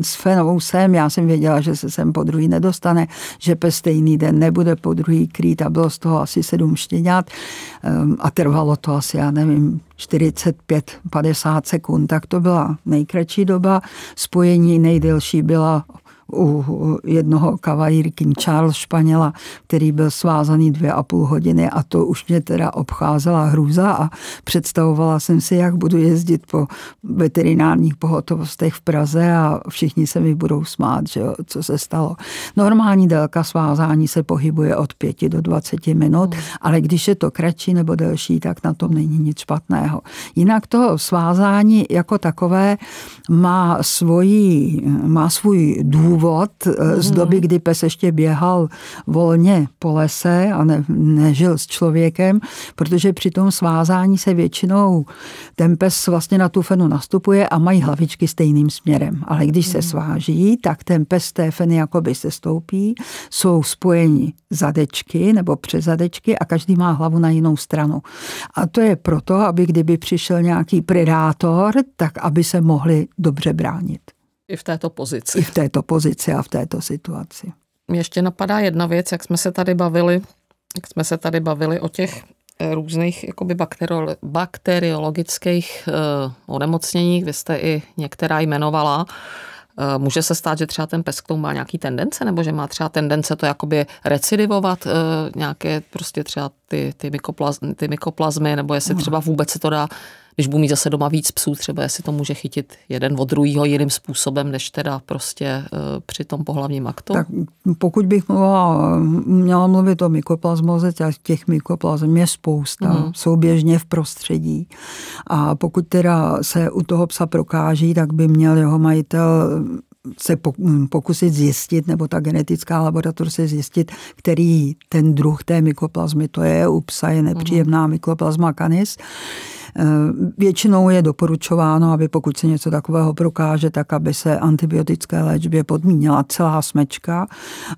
s fenovou sem, já jsem věděla, že se sem po druhý nedostane, že pes stejný den nebude po druhý krýt a bylo z toho asi sedm štěňat a trvalo to asi, já nevím, čtyřicet pět padesát sekund, tak to byla nejkratší doba, spojení nejdelší byla u jednoho Cavalier King Charles Španěla, který byl svázaný dvě a půl hodiny a to už mě teda obcházela hrůza a představovala jsem si, jak budu jezdit po veterinárních pohotovostech v Praze a všichni se mi budou smát, že jo, co se stalo. Normální délka svázání se pohybuje od pěti do dvaceti minut, ale když je to kratší nebo delší, tak na tom není nic špatného. Jinak to svázání jako takové má svoji, má svůj důvod z doby, kdy pes ještě běhal volně po lese a ne, nežil s člověkem, protože při tom svázání se většinou ten pes vlastně na tu fenu nastupuje a mají hlavičky stejným směrem. Ale když se sváží, tak ten pes té feny jakoby se stoupí, jsou spojeni zadečky nebo přes zadečky a každý má hlavu na jinou stranu. A to je proto, aby kdyby přišel nějaký predátor, tak aby se mohli dobře bránit. I v této pozici. I v této pozici a v této situaci. Mě ještě napadá jedna věc, jak jsme se tady bavili, jak jsme se tady bavili o těch různých jakoby bakteri- bakteriologických eh, onemocněních. Vy jste i některá jmenovala. Eh, může se stát, že třeba ten pes k tomu má nějaký tendence, nebo že má třeba tendence to jakoby recidivovat eh, nějaké prostě třeba ty, ty, mykoplaz- ty mykoplazmy, nebo jestli třeba vůbec se to dá, když budu mít zase doma víc psů, třeba jestli to může chytit jeden od druhého jiným způsobem, než teda prostě při tom pohlavním aktu? Tak pokud bych mluvila, měla mluvit o mykoplazmoze, těch mykoplazm je spousta, mm. jsou běžně v prostředí. A pokud teda se u toho psa prokáží, tak by měl jeho majitel se pokusit zjistit, nebo ta genetická laboratorce zjistit, který ten druh té mykoplazmy to je. U psa je nepříjemná mykoplazma Ekanes. Většinou je doporučováno, aby pokud se něco takového prokáže, tak aby se antibiotické léčbě podmínila celá smečka.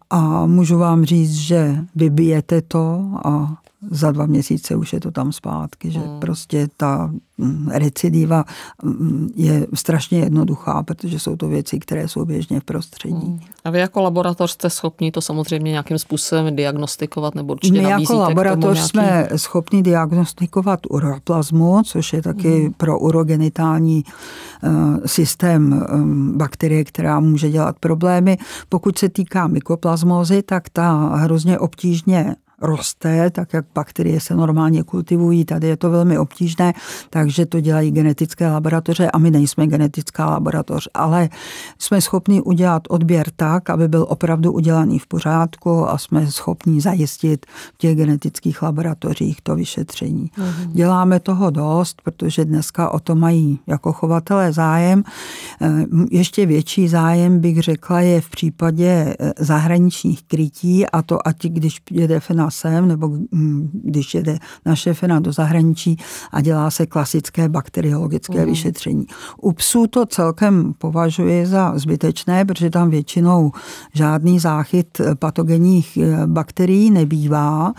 A můžu vám říct, že vybijete to a za dva měsíce už je to tam zpátky, že hmm. prostě ta recidiva je strašně jednoduchá, protože jsou to věci, které jsou běžně v prostředí. Hmm. A vy jako laboratoř jste schopni to samozřejmě nějakým způsobem diagnostikovat, nebo určitě nabízíte k tomu nějaký... My jako laboratoř jsme schopni diagnostikovat uroplazmu, což je taky hmm. pro urogenitální uh, systém um, bakterie, která může dělat problémy. Pokud se týká mykoplazmózy, tak ta hrozně obtížně roste, tak jak bakterie se normálně kultivují, tady je to velmi obtížné, takže to dělají genetické laboratoře a my nejsme genetická laboratoř, ale jsme schopni udělat odběr tak, aby byl opravdu udělaný v pořádku a jsme schopni zajistit v těch genetických laboratořích to vyšetření. Mhm. Děláme toho dost, protože dneska o to mají jako chovatelé zájem. Ještě větší zájem, bych řekla, je v případě zahraničních krytí, a to ať když jede fena sem, nebo když jede naše fena do zahraničí a dělá se klasické bakteriologické mm. vyšetření. U psů to celkem považuji za zbytečné, protože tam většinou žádný záchyt patogenních bakterií nebývá,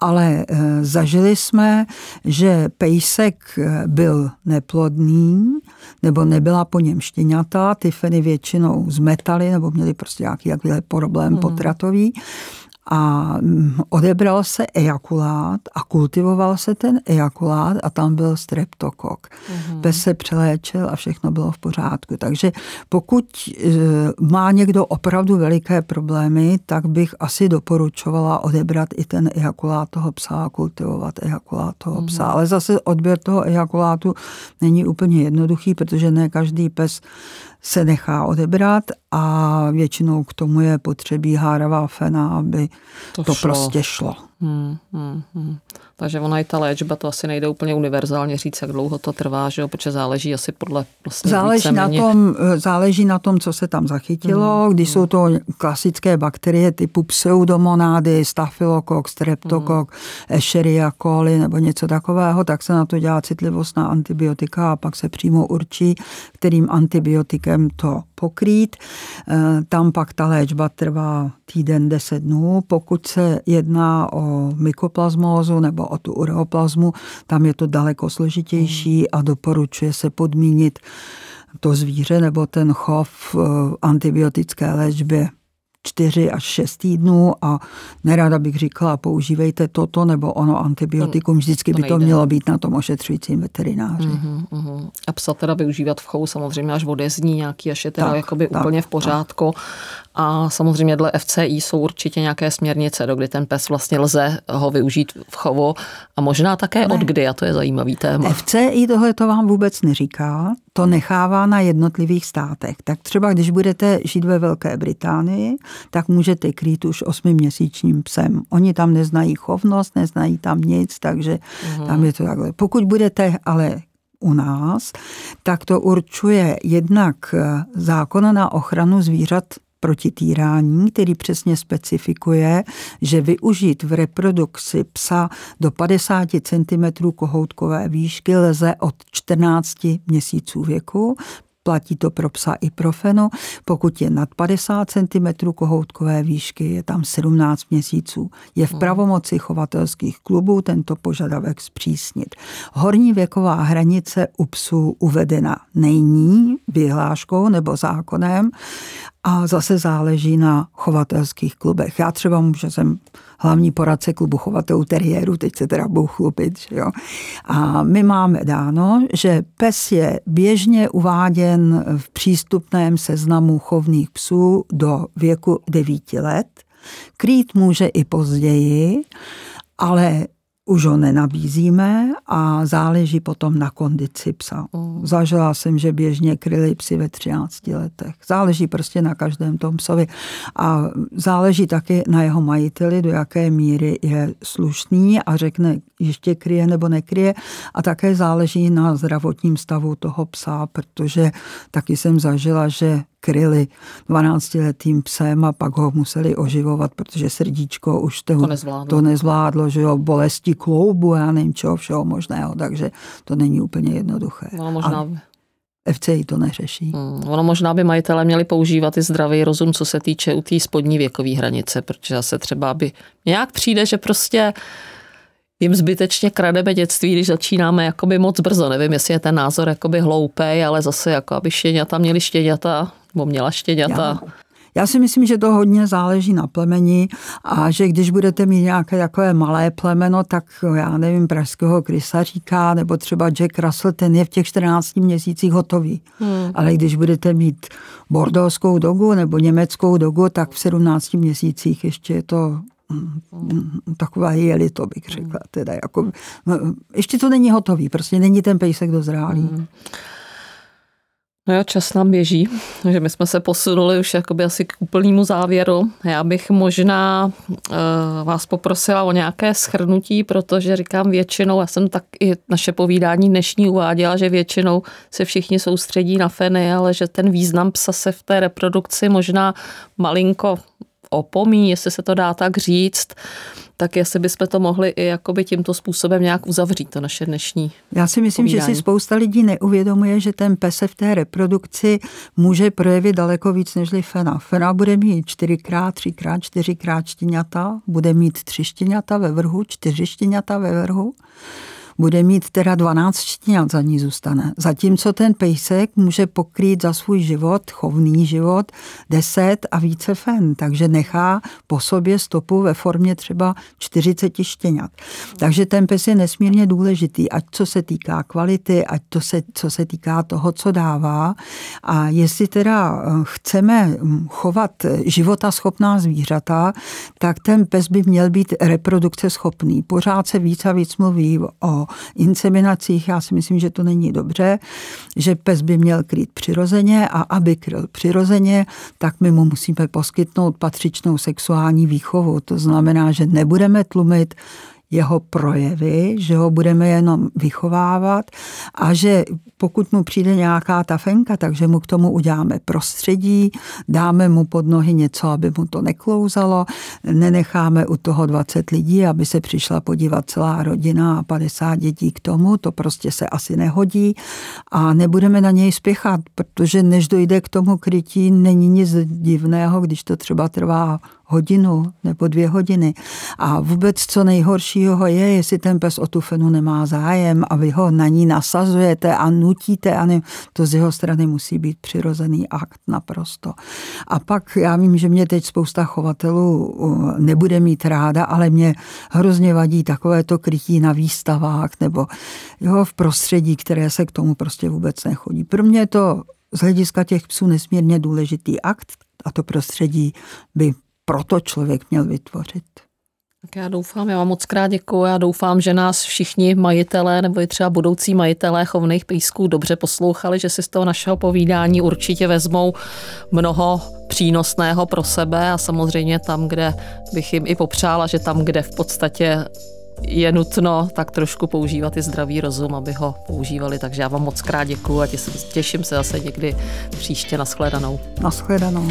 ale zažili jsme, že pejsek byl neplodný, nebo nebyla po něm štěňata, ty feny většinou zmetaly, nebo měly prostě nějaký jakýhle problém mm. potratový, a odebral se ejakulát a kultivoval se ten ejakulát a tam byl streptokok. Uhum. Pes se přeléčil a všechno bylo v pořádku. Takže pokud má někdo opravdu veliké problémy, tak bych asi doporučovala odebrat i ten ejakulát toho psa a kultivovat ejakulát toho uhum. psa. Ale zase odběr toho ejakulátu není úplně jednoduchý, protože ne každý pes se nechá odebrat a většinou k tomu je potřebí háravá fena, aby to, to šlo. prostě šlo. Hmm, hmm, hmm. Takže ona i ta léčba, to asi nejde úplně univerzálně říct, jak dlouho to trvá, že jo? Protože záleží asi podle vlastně záleží na tom, záleží na tom, co se tam zachytilo. Hmm, Když hmm. jsou to klasické bakterie typu pseudomonády, stafylokok, streptokok, hmm. escherichia coli nebo něco takového, tak se na to dělá citlivost na antibiotika a pak se přímo určí, kterým antibiotikem to pokrýt. Tam pak ta léčba trvá týden, deset dnů. Pokud se jedná o mykoplazmózu nebo o tu ureoplazmu, tam je to daleko složitější a doporučuje se podmínit to zvíře nebo ten chov antibiotické léčbě čtyři až šest týdnů a nerada bych říkala, používejte toto nebo ono antibiotikum, vždycky by to mělo být na tom ošetřujícím veterináři. Uhum, uhum. A psa teda využívat v chovu samozřejmě až odezní nějaký, až je teda tak, jakoby tak, úplně v pořádku. Tak. A samozřejmě dle F C I jsou určitě nějaké směrnice, do kdy ten pes vlastně lze ho využít v chovu a možná také ne. od kdy, a to je zajímavý téma. F C I tohle to vám vůbec neříká, to nechává na jednotlivých státech. Tak třeba když budete žít ve Velké Británii, tak můžete krýt už osmiměsíčním psem. Oni tam neznají chovnost, neznají tam nic, takže uhum. tam je to takhle. Pokud budete ale u nás, tak to určuje jednak zákon na ochranu zvířat proti týrání, který přesně specifikuje, že využít v reprodukci psa do padesáti centimetrů kohoutkové výšky lze od čtrnácti měsíců věku. Platí to pro psa i pro fenu. Pokud je nad padesát centimetrů kohoutkové výšky, je tam sedmnáct měsíců. Je v pravomoci chovatelských klubů tento požadavek zpřísnit. Horní věková hranice u psů uvedena není vyhláškou nebo zákonem a zase záleží na chovatelských klubech. Já třeba můžu, jsem hlavní poradce klubu chovatelů teriérů, teď se teda budu chlubit, že jo. A my máme dáno, že pes je běžně uváděn v přístupném seznamu chovných psů do věku devíti let. Krýt může i později, ale už ho nenabízíme a záleží potom na kondici psa. Mm. Zažila jsem, že běžně kryli psy ve třinácti letech. Záleží prostě na každém tom psovi. A záleží taky na jeho majiteli, do jaké míry je slušný a řekne, ještě kryje nebo nekryje. A také záleží na zdravotním stavu toho psa, protože taky jsem zažila, že kryli dvanáctiletým psem a pak ho museli oživovat, protože srdíčko už to, to nezvládlo, to nezvládlo že jo, bolesti kloubu, já nevím čeho, všeho možného, takže to není úplně jednoduché. No, možná... A F C I to neřeší. Hmm, ono možná by majitelé měli používat i zdravý rozum, co se týče u té tý spodní věkové hranice, protože zase třeba by nějak přijde, že prostě jim zbytečně krademe dětství, když začínáme jakoby moc brzo. Nevím, jestli je ten názor jakoby hloupej, ale zase jako aby štěňata měli štěňata, nebo měla štěňata. Já, já si myslím, že to hodně záleží na plemeni a že když budete mít nějaké takové malé plemeno, tak já nevím, pražského krysaříka nebo třeba Jack Russell, ten je v těch čtrnácti měsících hotový. Hmm. Ale když budete mít bordeauxskou dogu nebo německou dogu, tak v sedmnácti měsících ještě je to... takové jeli to, bych řekla. Teda jako, ještě to není hotový, prostě není ten pejsek dozrálý. No jo, čas nám běží, že my jsme se posunuli už jakoby asi k úplnému závěru. Já bych možná uh, vás poprosila o nějaké shrnutí, protože říkám většinou, já jsem tak i naše povídání dnešní uváděla, že většinou se všichni soustředí na feny, ale že ten význam psa se v té reprodukci možná malinko opomí, jestli se to dá tak říct, tak jestli bychom to mohli i jakoby tímto způsobem nějak uzavřít, to naše dnešní Já si myslím, povídání. Že si spousta lidí neuvědomuje, že ten pes se v té reprodukci může projevit daleko víc nežli fena. Fena bude mít čtyřikrát, třikrát, čtyřikrát štěňata, bude mít tři štěňata ve vrhu, čtyři štěňata ve vrhu, bude mít teda dvanáct štěňat za ní zůstane. Zatímco ten pejsek může pokrýt za svůj život, chovný život, deset a více fen, takže nechá po sobě stopu ve formě třeba čtyřiceti štěňat. Takže ten pes je nesmírně důležitý, ať co se týká kvality, ať to se, co se týká toho, co dává. A jestli teda chceme chovat životaschopná zvířata, tak ten pes by měl být reprodukce schopný. Pořád se víc a víc mluví o inseminacích, já si myslím, že to není dobře, že pes by měl krýt přirozeně a aby kryl přirozeně, tak my mu musíme poskytnout patřičnou sexuální výchovu. To znamená, že nebudeme tlumit jeho projevy, že ho budeme jenom vychovávat a že pokud mu přijde nějaká ta fenka, takže mu k tomu uděláme prostředí, dáme mu pod nohy něco, aby mu to neklouzalo, nenecháme u toho dvacet lidí, aby se přišla podívat celá rodina a padesát dětí k tomu, to prostě se asi nehodí a nebudeme na něj spěchat, protože než dojde k tomu krytí, není nic divného, když to třeba trvá hodinu nebo dvě hodiny. A vůbec co nejhoršího je, jestli ten pes o tu fenu nemá zájem a vy ho na ní nasazujete a nutíte, a ne, to z jeho strany musí být přirozený akt naprosto. A pak já vím, že mě teď spousta chovatelů nebude mít ráda, ale mě hrozně vadí takové to krytí na výstavách nebo jo, v prostředí, které se k tomu prostě vůbec nechodí. Pro mě je to z hlediska těch psů nesmírně důležitý akt a to prostředí by proto člověk měl vytvořit. Tak já doufám, já vám moc krát děkuju, já doufám, že nás všichni majitelé nebo i třeba budoucí majitelé chovných pejsků dobře poslouchali, že si z toho našeho povídání určitě vezmou mnoho přínosného pro sebe a samozřejmě tam, kde bych jim i popřála, že tam, kde v podstatě je nutno, tak trošku používat i zdravý rozum, aby ho používali. Takže já vám moc krát děkuju a těším se zase někdy příště. Nashledanou. Nashledanou.